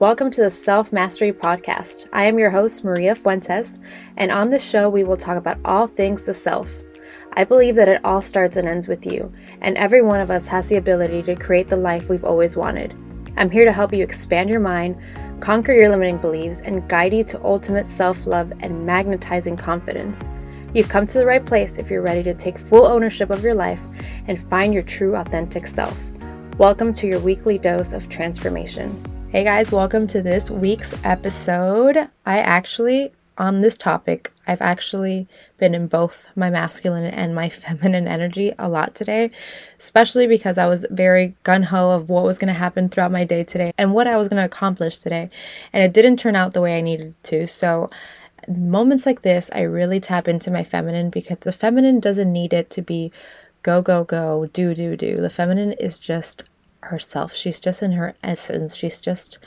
Welcome to the Self Mastery Podcast. I am your host, Maria Fuentes, and on this show, we will talk about all things the self. I believe that it all starts and ends with you, and every one of us has the ability to create the life we've always wanted. I'm here to help you expand your mind, conquer your limiting beliefs, and guide you to ultimate self-love and magnetizing confidence. You've come to the right place if you're ready to take full ownership of your life and find your true, authentic self. Welcome to your weekly dose of transformation. Hey guys, welcome to this week's episode. I've actually been in both my masculine and my feminine energy a lot today, especially because I was very gung-ho of what was going to happen throughout my day today and what I was going to accomplish today, and it didn't turn out the way I needed to. So moments like this, I really tap into my feminine, because the feminine doesn't need it to be go, go, go, do, do, do. The feminine is just herself. She's just in her essence. She's just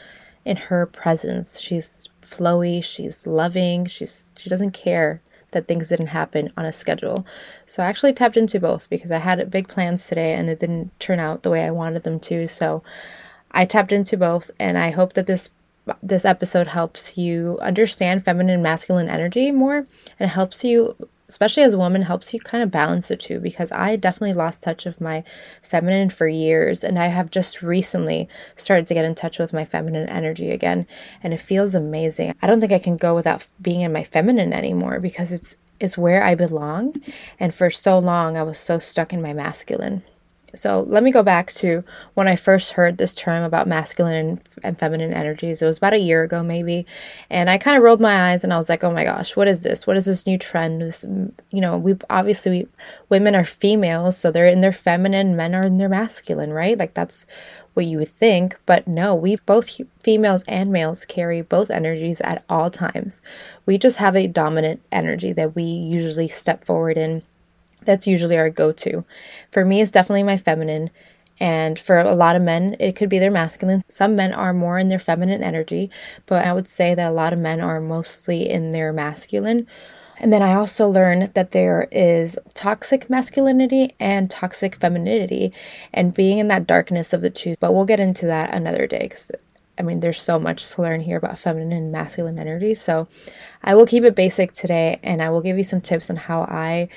in her presence. She's flowy. She's loving. She doesn't care that things didn't happen on a schedule. So I actually tapped into both, because I had big plans today and it didn't turn out the way I wanted them to. So I tapped into both, and I hope that this episode helps you understand feminine and masculine energy more, and helps you, especially as a woman, helps you kind of balance the two, because I definitely lost touch of my feminine for years, and I have just recently started to get in touch with my feminine energy again, and it feels amazing. I don't think I can go without being in my feminine anymore, because it's where I belong, and for so long I was so stuck in my masculine. So let me go back to when I first heard this term about masculine and feminine energies. It was about a year ago maybe, and I kind of rolled my eyes and I was like, oh my gosh, what is this? What is this new trend? Obviously women are females, so they're in their feminine, men are in their masculine, right? Like that's what you would think, but no, we both, females and males, carry both energies at all times. We just have a dominant energy that we usually step forward in. That's usually our go-to. For me, it's definitely my feminine. And for a lot of men, it could be their masculine. Some men are more in their feminine energy, but I would say that a lot of men are mostly in their masculine. And then I also learned that there is toxic masculinity and toxic femininity, and being in that darkness of the two. But we'll get into that another day, because I mean, there's so much to learn here about feminine and masculine energy. So I will keep it basic today, and I will give you some tips on how I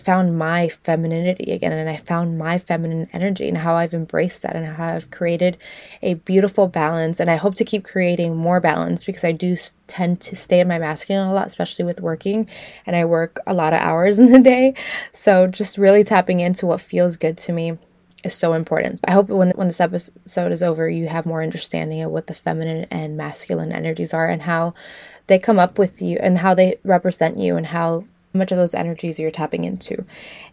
found my femininity again, and I found my feminine energy, and how I've embraced that, and how I've created a beautiful balance. And I hope to keep creating more balance, because I do tend to stay in my masculine a lot, especially with working, and I work a lot of hours in the day. So just really tapping into what feels good to me is so important. I hope when this episode is over, you have more understanding of what the feminine and masculine energies are, and how they come up with you, and how they represent you, and how much of those energies you're tapping into.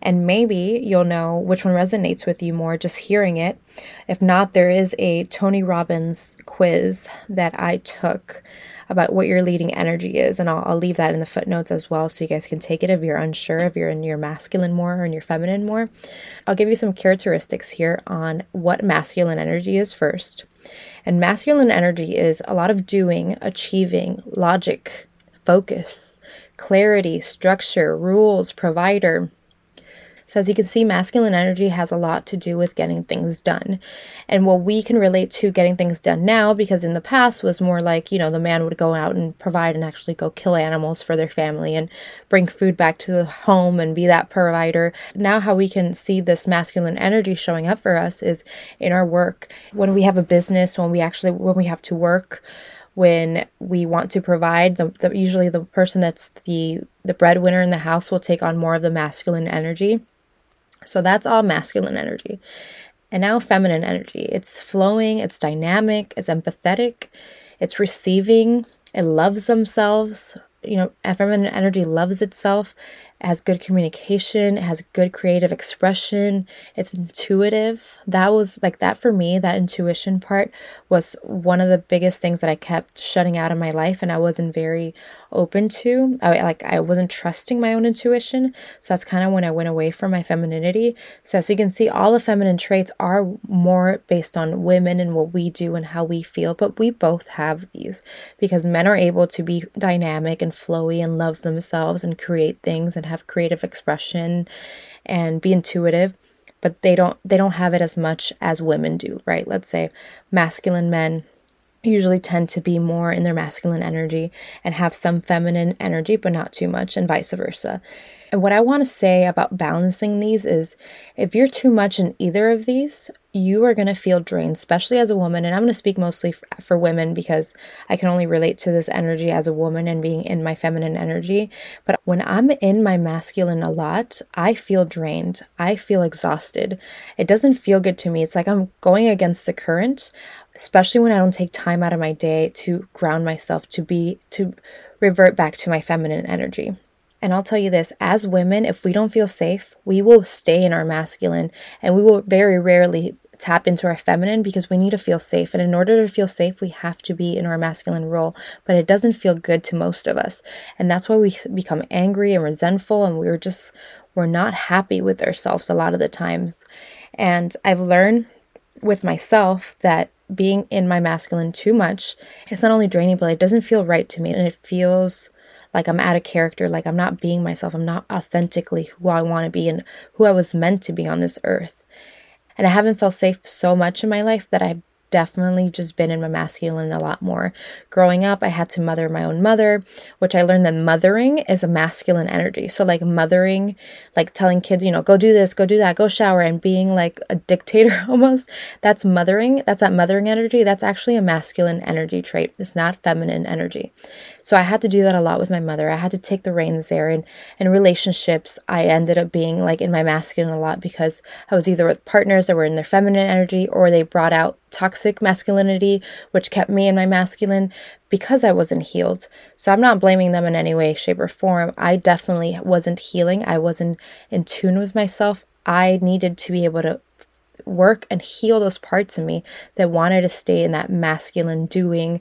And maybe you'll know which one resonates with you more just hearing it. If not, there is a Tony Robbins quiz that I took about what your leading energy is, and I'll leave that in the footnotes as well, so you guys can take it if you're unsure, if you're in your masculine more or in your feminine more. I'll give you some characteristics here on what masculine energy is first. And masculine energy is a lot of doing, achieving, logic, focus, clarity, structure, rules, provider. So as you can see, masculine energy has a lot to do with getting things done. And what we can relate to getting things done now, because in the past was more like, the man would go out and provide, and actually go kill animals for their family and bring food back to the home and be that provider. Now how we can see this masculine energy showing up for us is in our work. When we have a business, when we have to work, when we want to provide, usually the person that's the breadwinner in the house will take on more of the masculine energy. So that's all masculine energy. And now feminine energy. It's flowing, it's dynamic, it's empathetic, it's receiving, it loves themselves. Feminine energy loves itself, it has good communication, it has good creative expression, it's intuitive. That intuition part was one of the biggest things that I kept shutting out of my life, and I wasn't very open to. I wasn't trusting my own intuition. So that's kind of when I went away from my femininity. So as you can see, all the feminine traits are more based on women and what we do and how we feel, but we both have these, because men are able to be dynamic and flowy and love themselves and create things and have creative expression and be intuitive, but they don't have it as much as women do, right? Let's say masculine men usually tend to be more in their masculine energy and have some feminine energy, but not too much, and vice versa. And what I want to say about balancing these is if you're too much in either of these, you are going to feel drained, especially as a woman. And I'm going to speak mostly for women because I can only relate to this energy as a woman and being in my feminine energy. But when I'm in my masculine a lot, I feel drained. I feel exhausted. It doesn't feel good to me. It's like I'm going against the current, especially when I don't take time out of my day to ground myself, to revert back to my feminine energy. And I'll tell you this, as women, if we don't feel safe, we will stay in our masculine and we will very rarely tap into our feminine because we need to feel safe. And in order to feel safe, we have to be in our masculine role, but it doesn't feel good to most of us. And that's why we become angry and resentful, and we're not happy with ourselves a lot of the times. And I've learned with myself that being in my masculine too much, it's not only draining, but it doesn't feel right to me. And it feels like I'm out of character, like I'm not being myself, I'm not authentically who I want to be and who I was meant to be on this earth. And I haven't felt safe so much in my life that I've definitely just been in my masculine a lot more. Growing up, I had to mother my own mother, which I learned that mothering is a masculine energy. So like mothering, like telling kids, go do this, go do that, go shower, and being like a dictator almost, that's mothering. That's that mothering energy. That's actually a masculine energy trait. It's not feminine energy. So I had to do that a lot with my mother. I had to take the reins there. And in relationships, I ended up being like in my masculine a lot because I was either with partners that were in their feminine energy or they brought out toxic masculinity, which kept me in my masculine because I wasn't healed. So I'm not blaming them in any way, shape, or form. I definitely wasn't healing. I wasn't in tune with myself. I needed to be able to work and heal those parts of me that wanted to stay in that masculine doing,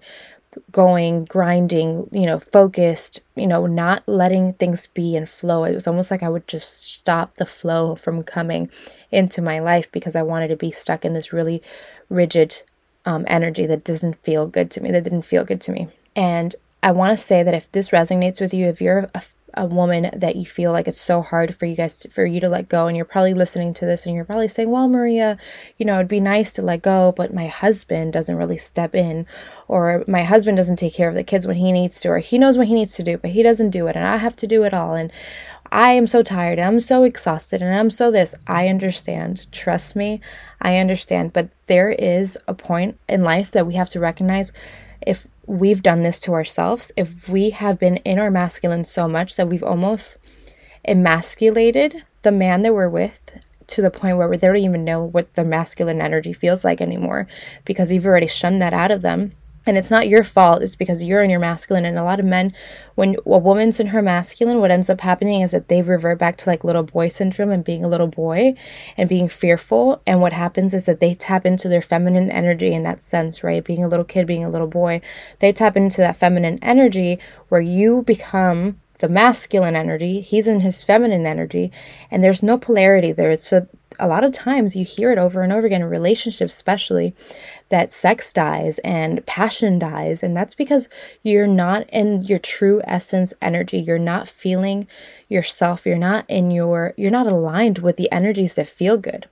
going, grinding, focused, not letting things be and flow. It was almost like I would just stop the flow from coming into my life because I wanted to be stuck in this really rigid energy that didn't feel good to me. And I want to say that if this resonates with you, if you're a woman that you feel like it's so hard for you to let go, and you're probably listening to this and you're probably saying, well, Maria, it'd be nice to let go, but my husband doesn't really step in, or my husband doesn't take care of the kids when he needs to, or he knows what he needs to do, but he doesn't do it, and I have to do it all, and I am so tired, and I'm so exhausted, and I'm so this. I understand. Trust me, I understand. But there is a point in life that we have to recognize if we've done this to ourselves, if we have been in our masculine so much that we've almost emasculated the man that we're with to the point where they don't even know what the masculine energy feels like anymore because you've already shunned that out of them. And it's not your fault. It's because you're in your masculine. And a lot of men, when a woman's in her masculine, what ends up happening is that they revert back to like little boy syndrome and being a little boy and being fearful. And what happens is that they tap into their feminine energy in that sense, right? Being a little kid, being a little boy, they tap into that feminine energy where you become the masculine energy. He's in his feminine energy, and there's no polarity there. So a lot of times you hear it over and over again in relationships, especially, that sex dies and passion dies. And that's because you're not in your true essence energy. You're not feeling yourself. You're not aligned with the energies that feel good.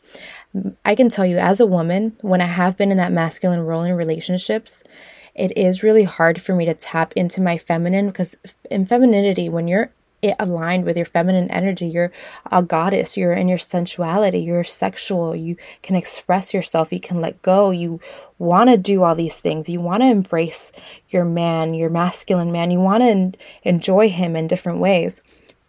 I can tell you as a woman, when I have been in that masculine role in relationships, it is really hard for me to tap into my feminine, because in femininity, when you're aligned with your feminine energy, you're a goddess, you're in your sensuality, you're sexual, you can express yourself, you can let go, you want to do all these things, you want to embrace your man, your masculine man, you want to enjoy him in different ways.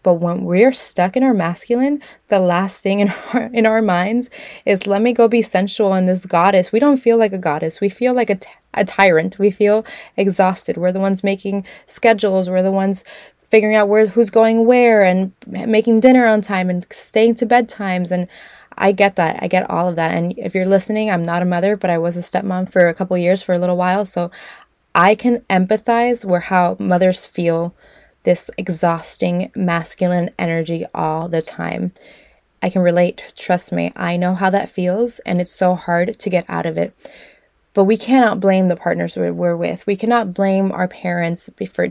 But when we're stuck in our masculine, the last thing in our minds is, let me go be sensual in this goddess. We don't feel like a goddess. We feel like a tyrant. We feel exhausted. We're the ones making schedules. We're the ones figuring out who's going where and making dinner on time and staying to bed times. And I get that. I get all of that. And if you're listening, I'm not a mother, but I was a stepmom for a couple years, for a little while. So I can empathize with how mothers feel this exhausting masculine energy all the time. I can relate. Trust me. I know how that feels, and it's so hard to get out of it. But we cannot blame the partners we're with. We cannot blame our parents for,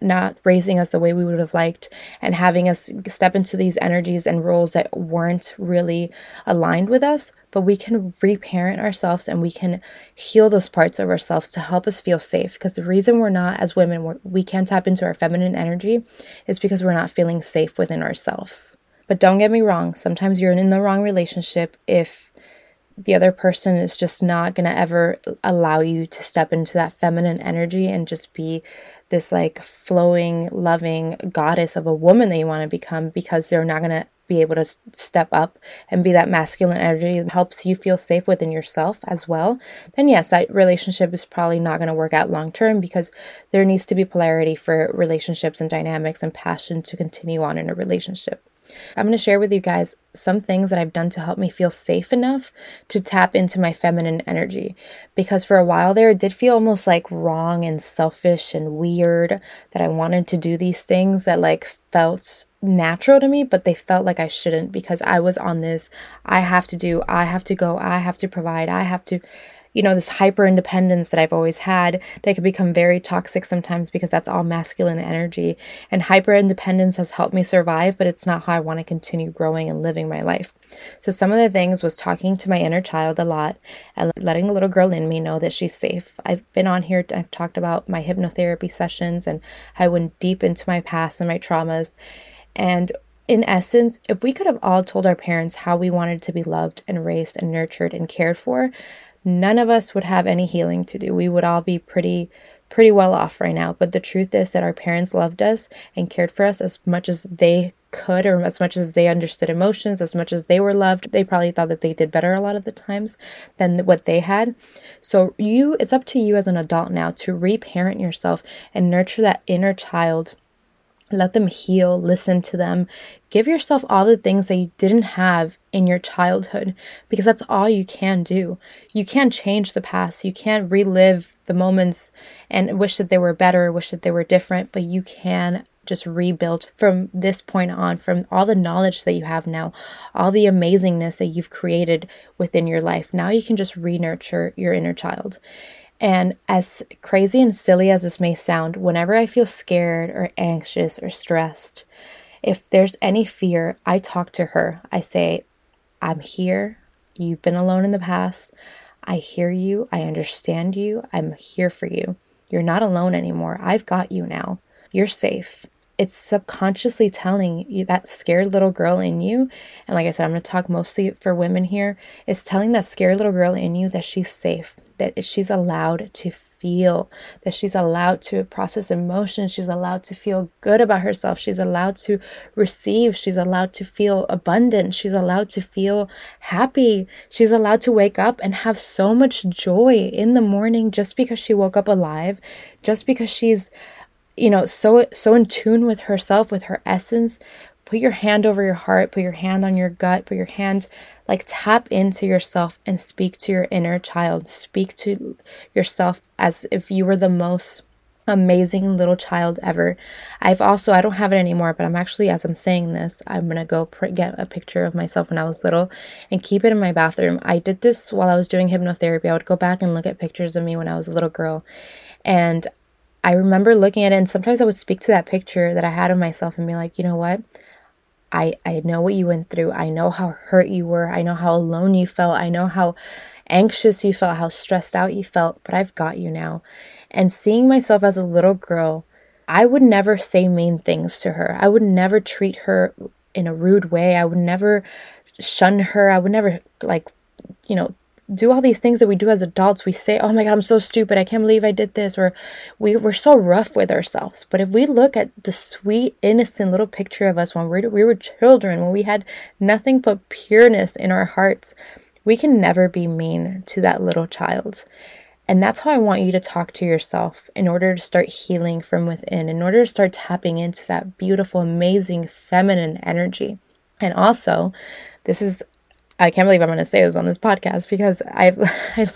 not raising us the way we would have liked and having us step into these energies and roles that weren't really aligned with us. But we can reparent ourselves and we can heal those parts of ourselves to help us feel safe. Because the reason we're not, as women, we can't tap into our feminine energy is because we're not feeling safe within ourselves. But don't get me wrong. Sometimes you're in the wrong relationship if the other person is just not going to ever allow you to step into that feminine energy and just be this like flowing, loving goddess of a woman that you want to become, because they're not going to be able to step up and be that masculine energy that helps you feel safe within yourself as well. Then yes, that relationship is probably not going to work out long term, because there needs to be polarity for relationships and dynamics and passion to continue on in a relationship. I'm going to share with you guys some things that I've done to help me feel safe enough to tap into my feminine energy, because for a while there it did feel almost like wrong and selfish and weird that I wanted to do these things that like felt natural to me, but they felt like I shouldn't, because I was on this I have to do, I have to go, I have to provide, I have to, this hyper independence that I've always had that could become very toxic sometimes, because that's all masculine energy. And hyper independence has helped me survive, but it's not how I want to continue growing and living my life. So some of the things was talking to my inner child a lot and letting the little girl in me know that she's safe. I've been on here, I've talked about my hypnotherapy sessions and I went deep into my past and my traumas. And in essence, if we could have all told our parents how we wanted to be loved and raised and nurtured and cared for, none of us would have any healing to do. We would all be pretty well off right now. But the truth is that our parents loved us and cared for us as much as they could, or as much as they understood emotions, as much as they were loved. They probably thought that they did better a lot of the times than what they had. So it's up to you as an adult now to reparent yourself and nurture that inner child. Let them heal, listen to them, give yourself all the things that you didn't have in your childhood, because that's all you can do. You can't change the past. You can't relive the moments and wish that they were better, wish that they were different, but you can just rebuild from this point on, from all the knowledge that you have now, all the amazingness that you've created within your life. Now you can just re-nurture your inner child. And as crazy and silly as this may sound, whenever I feel scared or anxious or stressed, if there's any fear, I talk to her. I say, I'm here. You've been alone in the past. I hear you. I understand you. I'm here for you. You're not alone anymore. I've got you now. You're safe. It's subconsciously telling you, that scared little girl in you. And like I said, I'm going to talk mostly for women here. It's telling that scared little girl in you that she's safe, that she's allowed to feel, that she's allowed to process emotions. She's allowed to feel good about herself. She's allowed to receive. She's allowed to feel abundant. She's allowed to feel happy. She's allowed to wake up and have so much joy in the morning just because she woke up alive, just because she's so in tune with herself, with her essence. Put your hand over your heart, put your hand on your gut, put your hand, tap into yourself and speak to your inner child. Speak to yourself as if you were the most amazing little child ever. I don't have it anymore, but I'm actually, as I'm saying this, I'm going to go get a picture of myself when I was little and keep it in my bathroom. I did this while I was doing hypnotherapy. I would go back and look at pictures of me when I was a little girl, and I remember looking at it, and sometimes I would speak to that picture that I had of myself and be like, you know what? I know what you went through. I know how hurt you were. I know how alone you felt. I know how anxious you felt, how stressed out you felt, but I've got you now. And seeing myself as a little girl, I would never say mean things to her. I would never treat her in a rude way. I would never shun her. I would never do all these things that we do as adults. We say, oh my God, I'm so stupid. I can't believe I did this. Or we're so rough with ourselves. But if we look at the sweet, innocent little picture of us when we were children, when we had nothing but pureness in our hearts, we can never be mean to that little child. And that's how I want you to talk to yourself, in order to start healing from within, in order to start tapping into that beautiful, amazing feminine energy. And also, this is I can't believe I'm going to say this on this podcast, because I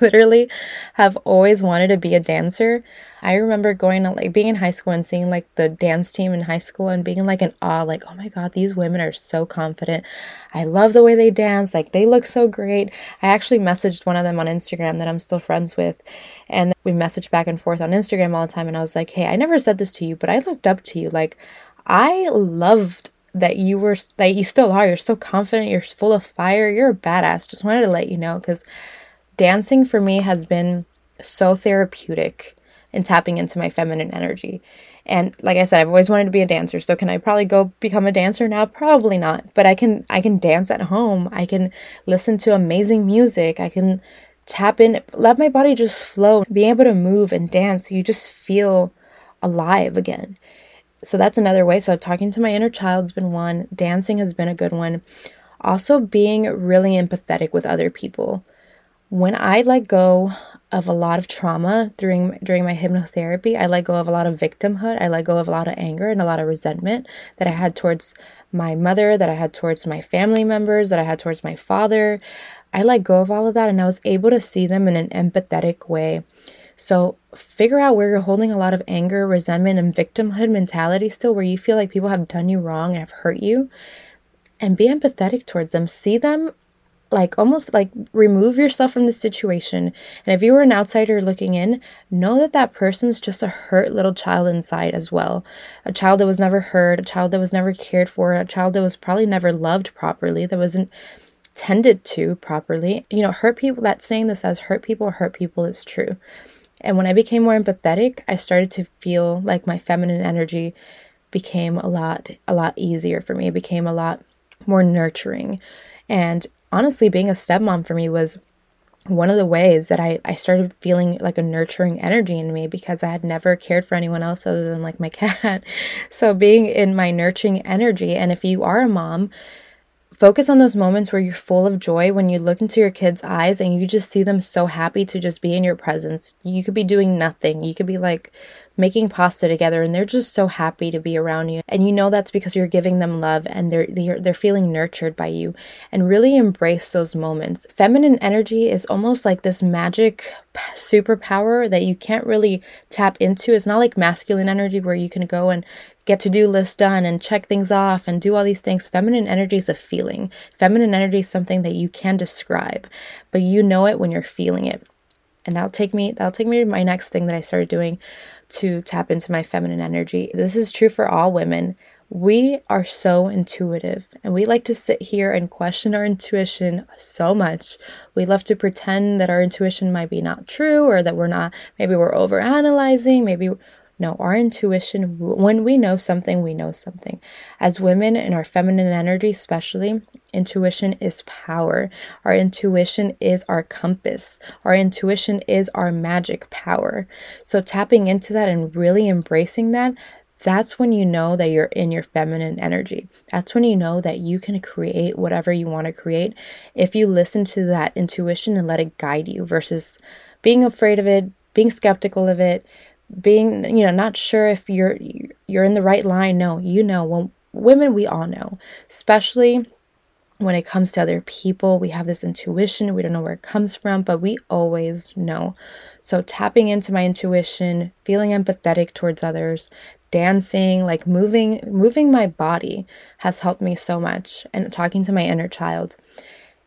literally have always wanted to be a dancer. I remember going to, like, being in high school and seeing, like, the dance team in high school and being, like, in awe, like, oh my God, these women are so confident. I love the way they dance. Like, they look so great. I actually messaged one of them on Instagram that I'm still friends with, and we messaged back and forth on Instagram all the time. And I was like, hey, I never said this to you, but I looked up to you. Like, I loved that you still are. You're so confident. You're full of fire. You're a badass. Just wanted to let you know, because dancing for me has been so therapeutic and tapping into my feminine energy. And like I said, I've always wanted to be a dancer. So can I probably go become a dancer now? Probably not. But I can dance at home. I can listen to amazing music. I can tap in, let my body just flow. Being able to move and dance, you just feel alive again. So that's another way. So talking to my inner child's been one. Dancing has been a good one. Also being really empathetic with other people. When I let go of a lot of trauma during my hypnotherapy, I let go of a lot of victimhood. I let go of a lot of anger and a lot of resentment that I had towards my mother, that I had towards my family members, that I had towards my father. I let go of all of that, and I was able to see them in an empathetic way. So figure out where you're holding a lot of anger, resentment, and victimhood mentality still, where you feel like people have done you wrong and have hurt you, and be empathetic towards them. See them, like, almost like remove yourself from the situation. And if you were an outsider looking in, know that that person's just a hurt little child inside as well. A child that was never heard, a child that was never cared for, a child that was probably never loved properly, that wasn't tended to properly. You know, hurt people, that saying that says hurt people is true. And when I became more empathetic, I started to feel like my feminine energy became a lot easier for me. It became a lot more nurturing. And honestly, being a stepmom for me was one of the ways that I started feeling like a nurturing energy in me, because I had never cared for anyone else other than, like, my cat. So being in my nurturing energy, and if you are a mom, focus on those moments where you're full of joy, when you look into your kids' eyes and you just see them so happy to just be in your presence. You could be doing nothing. You could be, like, making pasta together, and they're just so happy to be around you. And you know that's because you're giving them love, and they're feeling nurtured by you. And really embrace those moments. Feminine energy is almost like this magic superpower that you can't really tap into. It's not like masculine energy where you can go and get to-do lists done and check things off and do all these things. Feminine energy is a feeling. Feminine energy is something that you can describe, but you know it when you're feeling it. And that'll take me to my next thing that I started doing to tap into my feminine energy. This is true for all women. We are so intuitive, and we like to sit here and question our intuition so much. We love to pretend that our intuition might be not true, or that we're not, maybe we're overanalyzing, maybe... No, our intuition, when we know something, we know something. As women, in our feminine energy especially, intuition is power. Our intuition is our compass. Our intuition is our magic power. So tapping into that and really embracing that, that's when you know that you're in your feminine energy. That's when you know that you can create whatever you want to create if you listen to that intuition and let it guide you, versus being afraid of it, being skeptical of it, being, you know, not sure if you're in the right line. No, you know, well, women, we all know, especially when it comes to other people. We have this intuition. We don't know where it comes from, but we always know. So tapping into my intuition, feeling empathetic towards others, dancing, like moving my body has helped me so much, and talking to my inner child.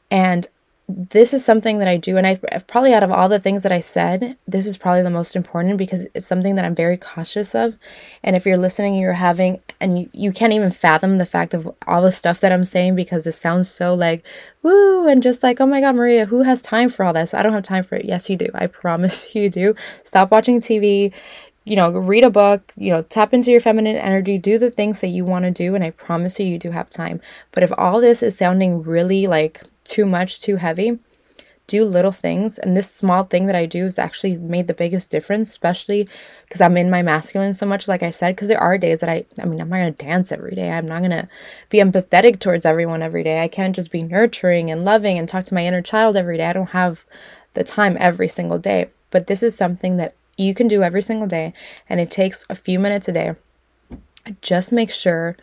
And this is something that I do, and I've probably, out of all the things that I said, this is probably the most important, because it's something that I'm very cautious of. And if you're listening, you're having, and you can't even fathom the fact of all the stuff that I'm saying, because it sounds so like, woo, and just like, oh my God, Maria, who has time for all this? I don't have time for it. Yes, you do. I promise you do. Stop watching TV, you know, read a book, you know, tap into your feminine energy, do the things that you want to do. And I promise you, you do have time. But if all this is sounding really like too much, too heavy, do little things. And this small thing that I do has actually made the biggest difference, especially because I'm in my masculine so much, like I said, because there are days that I'm not going to dance every day. I'm not going to be empathetic towards everyone every day. I can't just be nurturing and loving and talk to my inner child every day. I don't have the time every single day. But this is something that you can do every single day, and it takes a few minutes a day. Just make sure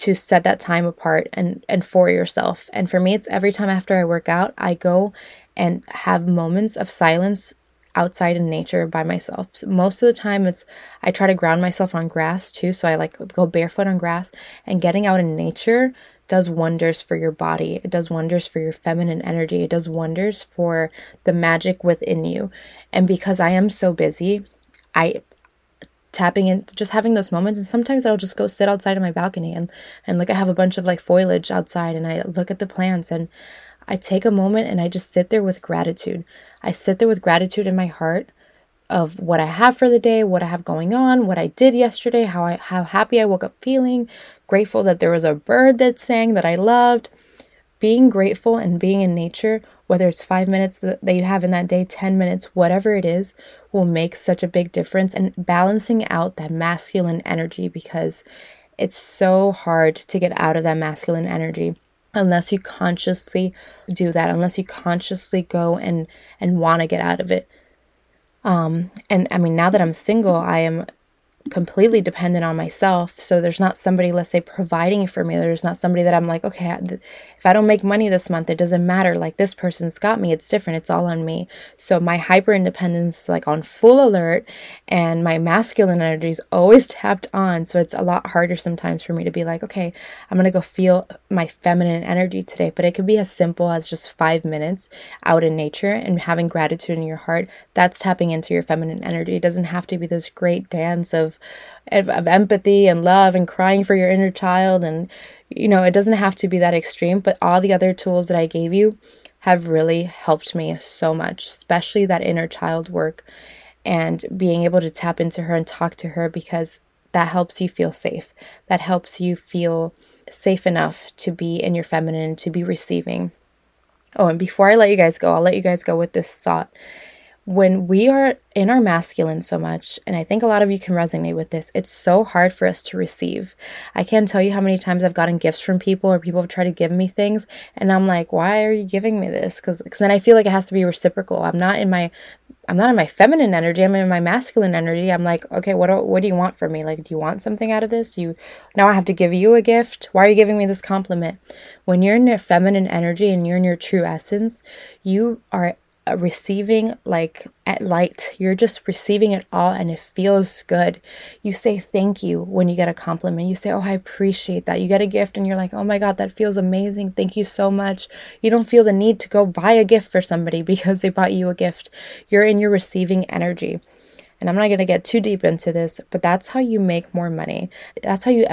to set that time apart and for yourself. And for me, it's every time after I work out, I go and have moments of silence outside in nature by myself. So most of the time I try to ground myself on grass too. So I go barefoot on grass, and getting out in nature does wonders for your body. It does wonders for your feminine energy. It does wonders for the magic within you. And because I am so busy, I tapping in, just having those moments. And sometimes I'll just go sit outside on my balcony and I have a bunch of foliage outside, and I look at the plants, and I take a moment and I just sit there with gratitude. I sit there with gratitude in my heart of what I have for the day, what I have going on, what I did yesterday, how happy I woke up feeling, grateful that there was a bird that sang that I loved. Being grateful and being in nature, whether it's 5 minutes that you have in that day, 10 minutes, whatever it is, will make such a big difference. And balancing out that masculine energy, because it's so hard to get out of that masculine energy unless you consciously do that, unless you consciously go and want to get out of it. And I mean, now that I'm single, I am completely dependent on myself. So there's not somebody, let's say, providing for me. There's not somebody that I'm okay, if I don't make money this month, it doesn't matter. This person's got me. It's different. It's all on me. So my hyper independence is on full alert, and my masculine energy is always tapped on. So it's a lot harder sometimes for me to be okay, I'm going to go feel my feminine energy today. But it could be as simple as just 5 minutes out in nature and having gratitude in your heart. That's tapping into your feminine energy. It doesn't have to be this great dance of empathy and love and crying for your inner child, and it doesn't have to be that extreme. But all the other tools that I gave you have really helped me so much, especially that inner child work and being able to tap into her and talk to her, because that helps you feel safe. That helps you feel safe enough to be in your feminine, to be receiving. Oh, and before I let you guys go, I'll let you guys go with this thought. When we are in our masculine so much, and I think a lot of you can resonate with this, it's so hard for us to receive. I can't tell you how many times I've gotten gifts from people, or people have tried to give me things, and I'm like, why are you giving me this? Because then I feel like it has to be reciprocal. I'm not in my feminine energy. I'm in my masculine energy. I'm like, okay, what do you want from me? Do you want something out of this? Now I have to give you a gift. Why are you giving me this compliment? When you're in your feminine energy and you're in your true essence, you are receiving at light. You're just receiving it all, and it feels good. You say thank you when you get a compliment. You say, oh, I appreciate that. You get a gift and you're like, oh my God, that feels amazing. Thank you so much. You don't feel the need to go buy a gift for somebody because they bought you a gift. You're in your receiving energy. And I'm not going to get too deep into this, but that's how you make more money. That's how you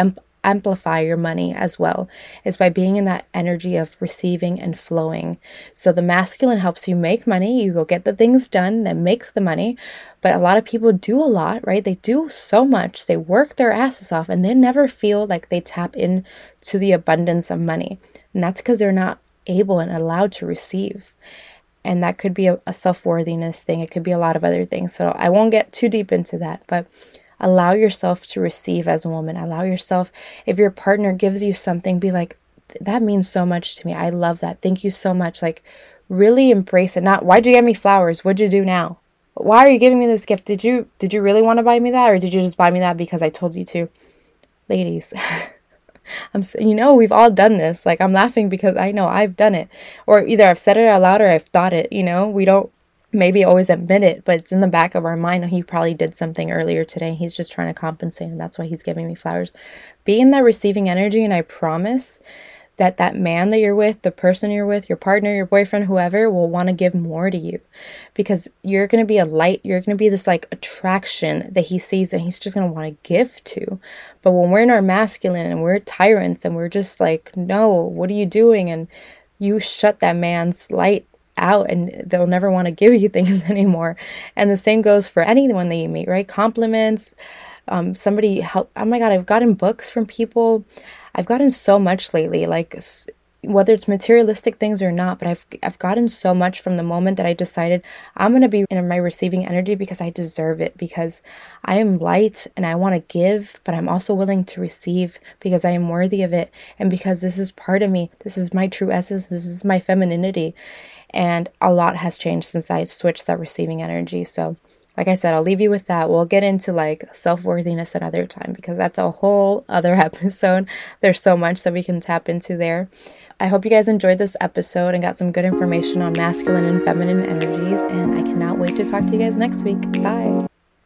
amplify your money as well, is by being in that energy of receiving and flowing. So the masculine helps you make money. You go get the things done that make the money. But a lot of people do a lot, right? They do so much. They work their asses off, and they never feel like they tap into the abundance of money. And that's because they're not able and allowed to receive. And that could be a self-worthiness thing. It could be a lot of other things. So I won't get too deep into that, but allow yourself to receive as a woman. Allow yourself, if your partner gives you something, be like, that means so much to me. I love that. Thank you so much. Really embrace it. Not, why'd you get me flowers? What'd you do now? Why are you giving me this gift? Did you really want to buy me that? Or did you just buy me that because I told you to? Ladies, we've all done this. I'm laughing because I know I've done it. Or either I've said it out loud or I've thought it. We don't maybe always admit it, but it's in the back of our mind. He probably did something earlier today. He's just trying to compensate, and that's why he's giving me flowers. Be in that receiving energy, and I promise that man that you're with, the person you're with, your partner, your boyfriend, whoever, will want to give more to you, because you're going to be a light. You're going to be this attraction that he sees, and he's just going to want to give to. But when we're in our masculine and we're tyrants and we're just no, what are you doing? And you shut that man's light out, and they'll never want to give you things anymore. And the same goes for anyone that you meet, right? Compliments, somebody help. Oh my God, I've gotten books from people. I've gotten so much lately, whether it's materialistic things or not, but I've gotten so much from the moment that I decided I'm going to be in my receiving energy, because I deserve it, because I am light and I want to give, but I'm also willing to receive because I am worthy of it. And because this is part of me, this is my true essence, this is my femininity. And a lot has changed since I switched that receiving energy. So Like I said, I'll leave you with that. We'll get into like self-worthiness another time because that's a whole other episode. There's so much that we can tap into there. I hope you guys enjoyed this episode and got some good information on masculine and feminine energies, and I cannot wait to talk to you guys next week. Bye.